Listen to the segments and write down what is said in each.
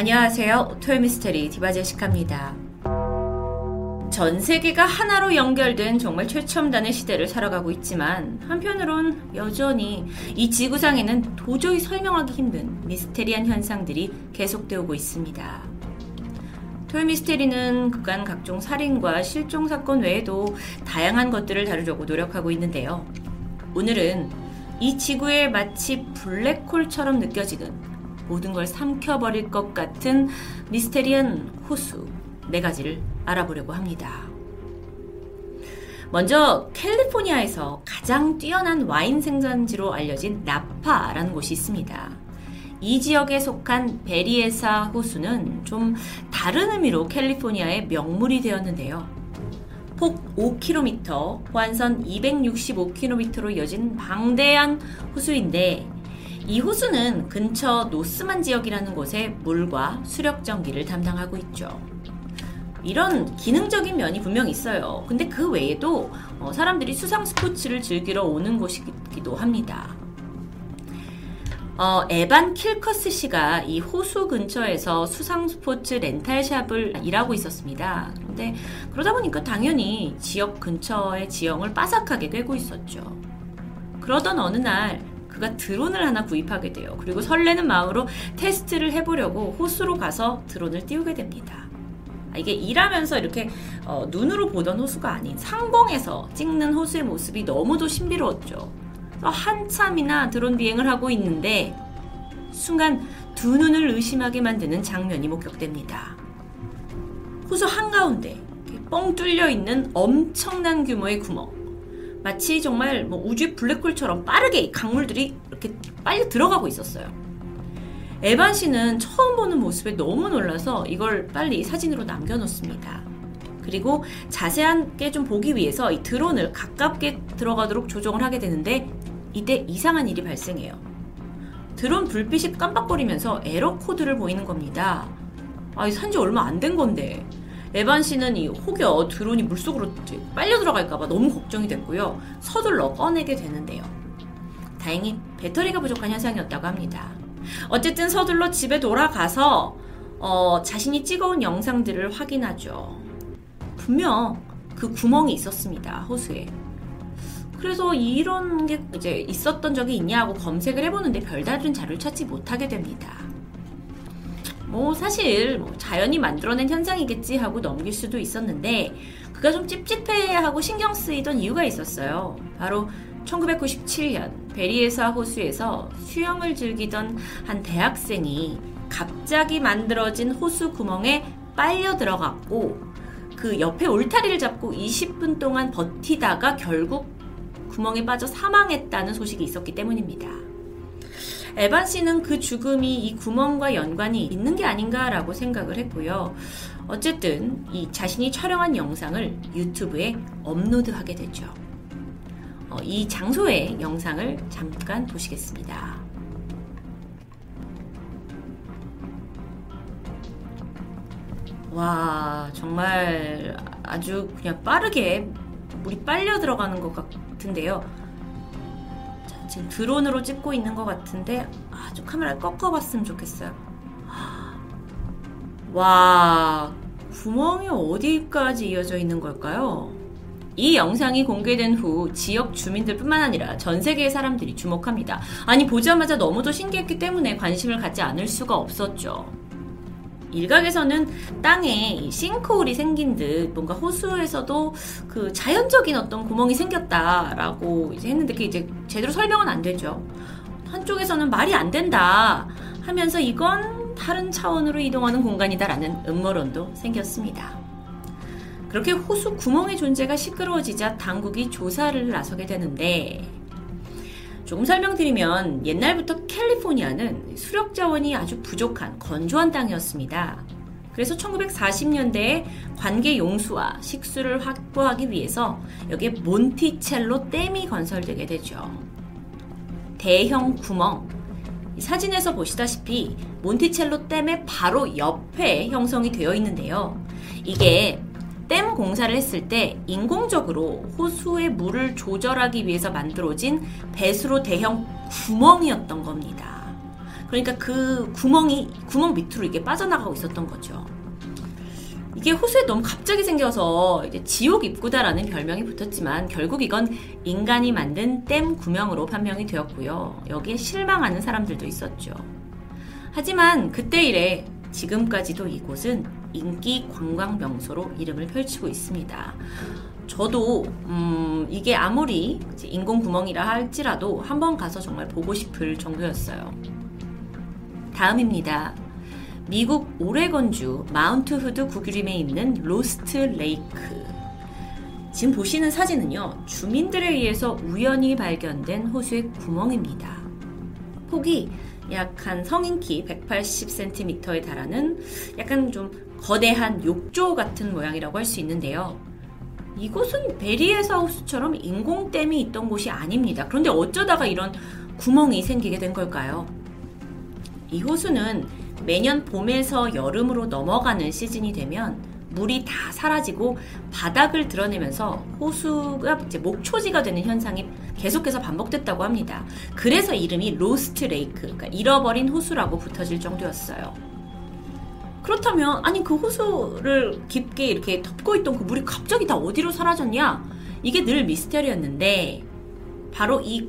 안녕하세요. 토요미스테리 디바제시카입니다. 전 세계가 하나로 연결된 정말 최첨단의 시대를 살아가고 있지만 한편으론 여전히 이 지구상에는 도저히 설명하기 힘든 미스테리한 현상들이 계속되고 있습니다. 토요미스테리는 그간 각종 살인과 실종사건 외에도 다양한 것들을 다루려고 노력하고 있는데요. 오늘은 이 지구에 마치 블랙홀처럼 느껴지는 모든 걸 삼켜버릴 것 같은 미스테리한 호수 4가지를 알아보려고 합니다. 먼저 캘리포니아에서 가장 뛰어난 와인 생산지로 알려진 나파라는 곳이 있습니다. 이 지역에 속한 베리에사 호수는 좀 다른 의미로 캘리포니아의 명물이 되었는데요. 폭 5km, 호환선 265km로 이어진 방대한 호수인데 이 호수는 근처 노스만 지역이라는 곳에 물과 수력전기를 담당하고 있죠. 이런 기능적인 면이 분명 있어요. 근데 그 외에도 사람들이 수상 스포츠를 즐기러 오는 곳이기도 합니다. 에반 킬커스 씨가 이 호수 근처에서 수상 스포츠 렌탈샵을 일하고 있었습니다. 그런데 그러다 보니까 당연히 지역 근처의 지형을 빠삭하게 꿰고 있었죠. 그러던 어느 날 그가 드론을 하나 구입하게 돼요. 그리고 설레는 마음으로 테스트를 해보려고 호수로 가서 드론을 띄우게 됩니다. 이게 일하면서 이렇게 눈으로 보던 호수가 아닌 상공에서 찍는 호수의 모습이 너무도 신비로웠죠. 한참이나 드론 비행을 하고 있는데 순간 두 눈을 의심하게 만드는 장면이 목격됩니다. 호수 한가운데 뻥 뚫려 있는 엄청난 규모의 구멍, 마치 정말 우주의 블랙홀처럼 빠르게 강물들이 이렇게 빨리 들어가고 있었어요. 에반 씨는 처음 보는 모습에 너무 놀라서 이걸 빨리 사진으로 남겨놓습니다. 그리고 자세하게 좀 보기 위해서 이 드론을 가깝게 들어가도록 조정을 하게 되는데 이때 이상한 일이 발생해요. 드론 불빛이 깜빡거리면서 에러 코드를 보이는 겁니다. 산 지 얼마 안 된 건데 에반 씨는 이 혹여 드론이 물속으로 빨려 들어갈까봐 너무 걱정이 됐고요. 서둘러 꺼내게 되는데요. 다행히 배터리가 부족한 현상이었다고 합니다. 어쨌든 서둘러 집에 돌아가서 자신이 찍어온 영상들을 확인하죠. 분명 그 구멍이 있었습니다. 호수에. 그래서 이런 게 이제 있었던 적이 있냐고 검색을 해보는데 별다른 자료를 찾지 못하게 됩니다. 사실 자연이 만들어낸 현상이겠지 하고 넘길 수도 있었는데 그가 좀 찝찝해하고 신경 쓰이던 이유가 있었어요. 바로 1997년 베리에사 호수에서 수영을 즐기던 한 대학생이 갑자기 만들어진 호수 구멍에 빨려 들어갔고 그 옆에 울타리를 잡고 20분 동안 버티다가 결국 구멍에 빠져 사망했다는 소식이 있었기 때문입니다. 에반 씨는 그 죽음이 이 구멍과 연관이 있는 게 아닌가라고 생각을 했고요. 어쨌든 이 자신이 촬영한 영상을 유튜브에 업로드하게 되죠. 이 장소의 영상을 잠깐 보시겠습니다. 와, 정말 아주 그냥 빠르게 물이 빨려 들어가는 것 같은데요. 자, 지금 드론으로 찍고 있는 것 같은데 아주 카메라를 꺾어봤으면 좋겠어요. 와, 구멍이 어디까지 이어져 있는 걸까요? 이 영상이 공개된 후 지역 주민들뿐만 아니라 전 세계의 사람들이 주목합니다. 보자마자 너무도 신기했기 때문에 관심을 갖지 않을 수가 없었죠. 일각에서는 땅에 싱크홀이 생긴 듯 뭔가 호수에서도 그 자연적인 어떤 구멍이 생겼다라고 이제 했는데 그게 이제 제대로 설명은 안 되죠. 한쪽에서는 말이 안 된다 하면서 이건 다른 차원으로 이동하는 공간이다라는 음모론도 생겼습니다. 그렇게 호수 구멍의 존재가 시끄러워지자 당국이 조사를 나서게 되는데 조금 설명드리면 옛날부터 캘리포니아는 수력 자원이 아주 부족한 건조한 땅이었습니다. 그래서 1940년대에 관계 용수와 식수를 확보하기 위해서 여기에 몬티첼로 댐이 건설되게 되죠. 대형 구멍. 사진에서 보시다시피 몬티첼로 댐의 바로 옆에 형성이 되어 있는데요. 이게 댐 공사를 했을 때 인공적으로 호수의 물을 조절하기 위해서 만들어진 배수로 대형 구멍이었던 겁니다. 그러니까 그 구멍 밑으로 이게 빠져나가고 있었던 거죠. 이게 호수에 너무 갑자기 생겨서 이제 지옥 입구다라는 별명이 붙었지만 결국 이건 인간이 만든 댐 구멍으로 판명이 되었고요. 여기에 실망하는 사람들도 있었죠. 하지만 그때 이래 지금까지도 이곳은 인기 관광 명소로 이름을 펼치고 있습니다. 저도 이게 아무리 인공 구멍이라 할지라도 한번 가서 정말 보고 싶을 정도였어요. 다음입니다. 미국 오레곤주 마운트후드 구유림에 있는 로스트 레이크. 지금 보시는 사진은요, 주민들에 의해서 우연히 발견된 호수의 구멍입니다. 폭이 약 한 성인키 180cm에 달하는 약간 좀 거대한 욕조 같은 모양이라고 할 수 있는데요. 이곳은 베리에사 호수처럼 인공댐이 있던 곳이 아닙니다. 그런데 어쩌다가 이런 구멍이 생기게 된 걸까요? 이 호수는 매년 봄에서 여름으로 넘어가는 시즌이 되면 물이 다 사라지고 바닥을 드러내면서 호수가 이제 목초지가 되는 현상이 계속해서 반복됐다고 합니다. 그래서 이름이 로스트 레이크, 그러니까 잃어버린 호수라고 붙어질 정도였어요. 그렇다면 아니 그 호수를 깊게 이렇게 덮고 있던 그 물이 갑자기 다 어디로 사라졌냐? 이게 늘 미스터리였는데 바로 이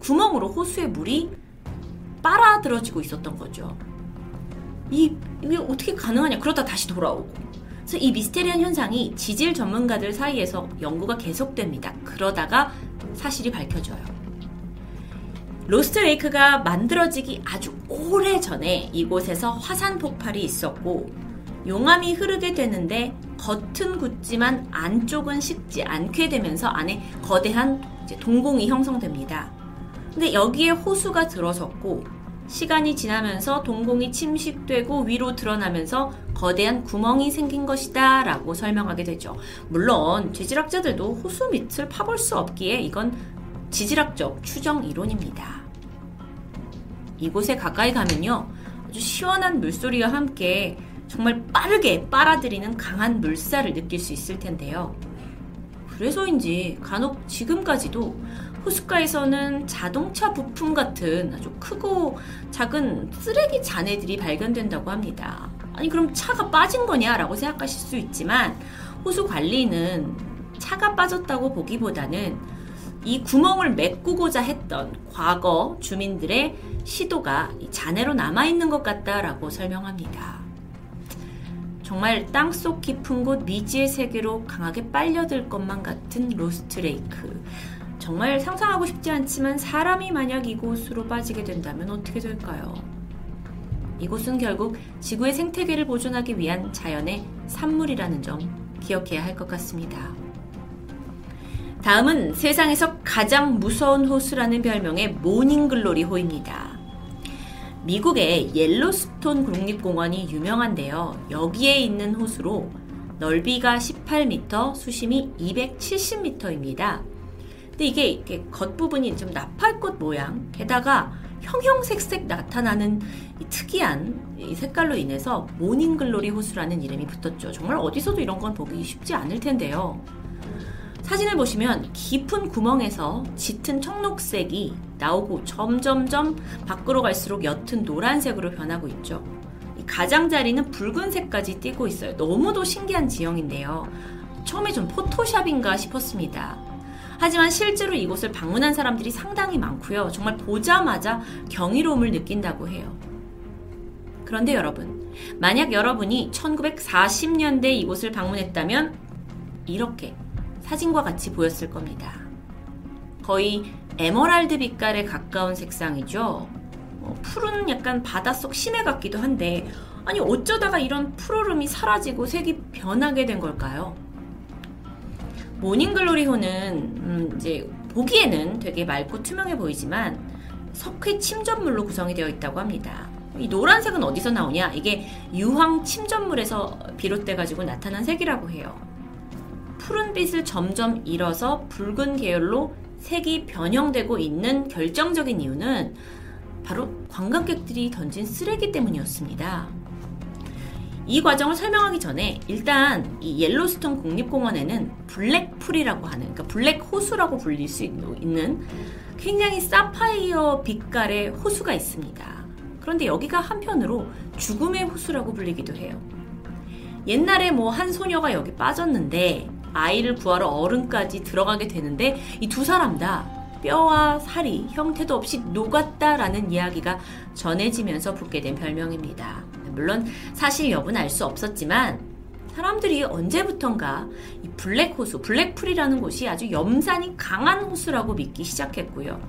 구멍으로 호수의 물이 빨아들어지고 있었던 거죠. 이게 어떻게 가능하냐? 그러다 다시 돌아오고. 그래서 이 미스테리한 현상이 지질 전문가들 사이에서 연구가 계속됩니다. 그러다가 사실이 밝혀져요. 로스트 레이크가 만들어지기 아주 오래전에 이곳에서 화산 폭발이 있었고 용암이 흐르게 되는데 겉은 굳지만 안쪽은 식지 않게 되면서 안에 거대한 동공이 형성됩니다. 근데 여기에 호수가 들어섰고 시간이 지나면서 동공이 침식되고 위로 드러나면서 거대한 구멍이 생긴 것이다 라고 설명하게 되죠. 물론 지질학자들도 호수 밑을 파볼 수 없기에 이건 지질학적 추정 이론입니다. 이곳에 가까이 가면요, 아주 시원한 물소리와 함께 정말 빠르게 빨아들이는 강한 물살을 느낄 수 있을 텐데요. 그래서인지 간혹 지금까지도 호숫가에서는 자동차 부품 같은 아주 크고 작은 쓰레기 잔해들이 발견된다고 합니다. 아니 그럼 차가 빠진 거냐라고 생각하실 수 있지만 호수 관리는 차가 빠졌다고 보기보다는 이 구멍을 메꾸고자 했던 과거 주민들의 시도가 이 잔해로 남아있는 것 같다라고 설명합니다. 정말 땅속 깊은 곳 미지의 세계로 강하게 빨려들 것만 같은 로스트 레이크. 정말 상상하고 싶지 않지만 사람이 만약 이곳으로 빠지게 된다면 어떻게 될까요? 이곳은 결국 지구의 생태계를 보존하기 위한 자연의 산물이라는 점 기억해야 할 것 같습니다. 다음은 세상에서 가장 무서운 호수라는 별명의 모닝글로리 호입니다. 미국의 옐로스톤 국립공원이 유명한데요. 여기에 있는 호수로 넓이가 18m, 수심이 270m입니다. 근데 이게 겉부분이 좀 나팔꽃 모양, 게다가 형형색색 나타나는 이 특이한 이 색깔로 인해서 모닝글로리 호수라는 이름이 붙었죠. 정말 어디서도 이런 건 보기 쉽지 않을 텐데요. 사진을 보시면 깊은 구멍에서 짙은 청록색이 나오고 점점점 밖으로 갈수록 옅은 노란색으로 변하고 있죠. 이 가장자리는 붉은색까지 띄고 있어요. 너무도 신기한 지형인데요. 처음에 좀 포토샵인가 싶었습니다. 하지만 실제로 이곳을 방문한 사람들이 상당히 많고요. 정말 보자마자 경이로움을 느낀다고 해요. 그런데 여러분, 만약 여러분이 1940년대 이곳을 방문했다면 이렇게 사진과 같이 보였을 겁니다. 거의 에메랄드 빛깔에 가까운 색상이죠. 푸른 약간 바닷속 심해 같기도 한데 아니 어쩌다가 이런 푸르름이 사라지고 색이 변하게 된 걸까요? 모닝글로리호는 이제 보기에는 되게 맑고 투명해 보이지만 석회 침전물로 구성이 되어 있다고 합니다. 이 노란색은 어디서 나오냐? 이게 유황 침전물에서 비롯돼가지고 나타난 색이라고 해요. 푸른빛을 점점 잃어서 붉은 계열로 색이 변형되고 있는 결정적인 이유는 바로 관광객들이 던진 쓰레기 때문이었습니다. 이 과정을 설명하기 전에 일단 이 옐로스톤 국립공원에는 블랙풀이라고 하는, 그러니까 블랙 호수라고 불릴 수 있는 굉장히 사파이어 빛깔의 호수가 있습니다. 그런데 여기가 한편으로 죽음의 호수라고 불리기도 해요. 옛날에 한 소녀가 여기 빠졌는데 아이를 구하러 어른까지 들어가게 되는데 이 두 사람 다 뼈와 살이 형태도 없이 녹았다라는 이야기가 전해지면서 붙게 된 별명입니다. 물론 사실 여부는 알 수 없었지만 사람들이 언제부턴가 이 블랙호수, 블랙풀이라는 곳이 아주 염산이 강한 호수라고 믿기 시작했고요.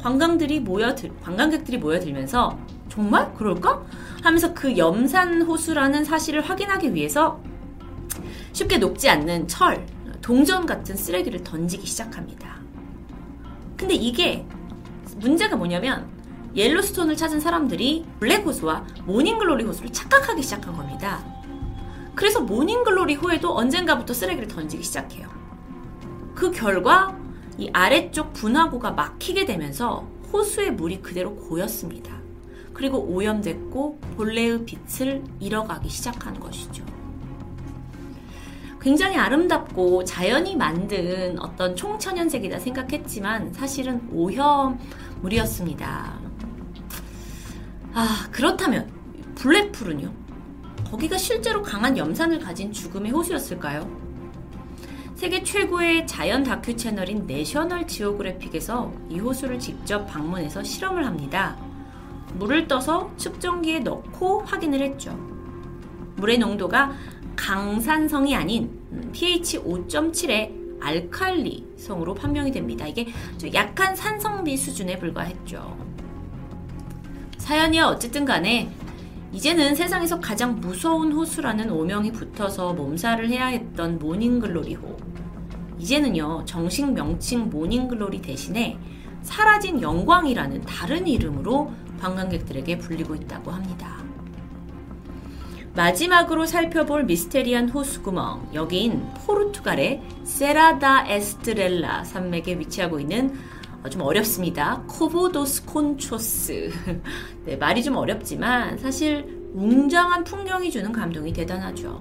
관광객들이 모여들면서 정말 그럴까? 하면서 그 염산 호수라는 사실을 확인하기 위해서 쉽게 녹지 않는 철, 동전 같은 쓰레기를 던지기 시작합니다. 근데 이게 문제가 뭐냐면 옐로스톤을 찾은 사람들이 블랙호수와 모닝글로리 호수를 착각하기 시작한 겁니다. 그래서 모닝글로리 호에도 언젠가부터 쓰레기를 던지기 시작해요. 그 결과 이 아래쪽 분화구가 막히게 되면서 호수의 물이 그대로 고였습니다. 그리고 오염됐고 본래의 빛을 잃어가기 시작한 것이죠. 굉장히 아름답고 자연이 만든 어떤 총천연색이다 생각했지만 사실은 오염물이었습니다. 그렇다면 블랙풀은요? 거기가 실제로 강한 염산을 가진 죽음의 호수였을까요? 세계 최고의 자연 다큐 채널인 내셔널 지오그래픽에서 이 호수를 직접 방문해서 실험을 합니다. 물을 떠서 측정기에 넣고 확인을 했죠. 물의 농도가 강산성이 아닌 pH 5.7의 알칼리성으로 판명이 됩니다. 이게 좀 약한 산성비 수준에 불과했죠. 사연이야 어쨌든 간에 이제는 세상에서 가장 무서운 호수라는 오명이 붙어서 몸살을 해야 했던 모닝글로리호, 이제는요 정식 명칭 모닝글로리 대신에 사라진 영광이라는 다른 이름으로 관광객들에게 불리고 있다고 합니다. 마지막으로 살펴볼 미스테리한 호수구멍, 여긴 포르투갈의 세라다 에스트렐라 산맥에 위치하고 있는 좀 어렵습니다. 코보 도스 콘초스. 네, 말이 좀 어렵지만 사실 웅장한 풍경이 주는 감동이 대단하죠.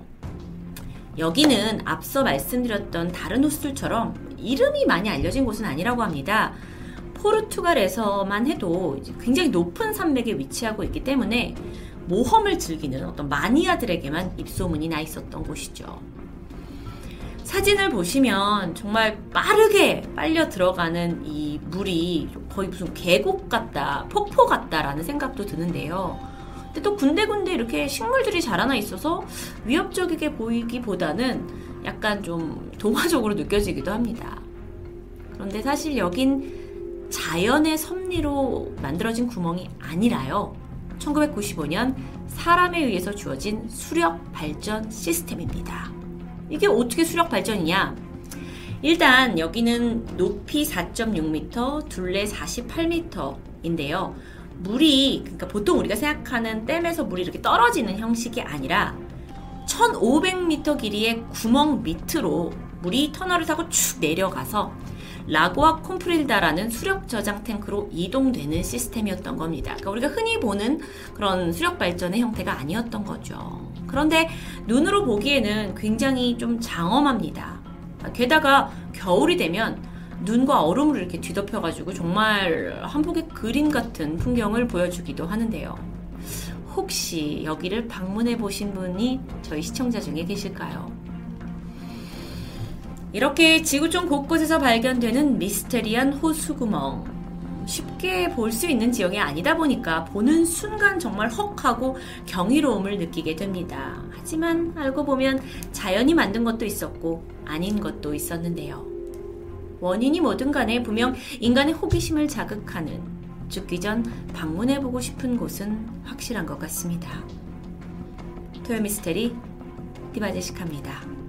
여기는 앞서 말씀드렸던 다른 호수들처럼 이름이 많이 알려진 곳은 아니라고 합니다. 포르투갈에서만 해도 굉장히 높은 산맥에 위치하고 있기 때문에 모험을 즐기는 어떤 마니아들에게만 입소문이 나 있었던 곳이죠. 사진을 보시면 정말 빠르게 빨려 들어가는 이 물이 거의 무슨 계곡 같다, 폭포 같다라는 생각도 드는데요. 근데 또 군데군데 이렇게 식물들이 자라나 있어서 위협적이게 보이기보다는 약간 좀 동화적으로 느껴지기도 합니다. 그런데 사실 여긴 자연의 섭리로 만들어진 구멍이 아니라요. 1995년 사람에 의해서 주어진 수력 발전 시스템입니다. 이게 어떻게 수력 발전이냐? 일단 여기는 높이 4.6m, 둘레 48m인데요. 그러니까 보통 우리가 생각하는 댐에서 물이 이렇게 떨어지는 형식이 아니라 1500m 길이의 구멍 밑으로 물이 터널을 타고 쭉 내려가서 라고아 콤프릴다라는 수력 저장 탱크로 이동되는 시스템이었던 겁니다. 그러니까 우리가 흔히 보는 그런 수력 발전의 형태가 아니었던 거죠. 그런데 눈으로 보기에는 굉장히 좀 장엄합니다. 게다가 겨울이 되면 눈과 얼음으로 이렇게 뒤덮여가지고 정말 한 폭의 그림 같은 풍경을 보여주기도 하는데요. 혹시 여기를 방문해 보신 분이 저희 시청자 중에 계실까요? 이렇게 지구촌 곳곳에서 발견되는 미스테리한 호수구멍, 쉽게 볼 수 있는 지형이 아니다 보니까 보는 순간 정말 헉하고 경이로움을 느끼게 됩니다. 하지만 알고 보면 자연이 만든 것도 있었고 아닌 것도 있었는데요. 원인이 뭐든 간에 분명 인간의 호기심을 자극하는, 죽기 전 방문해보고 싶은 곳은 확실한 것 같습니다. 토요미스테리 디바제시카입니다.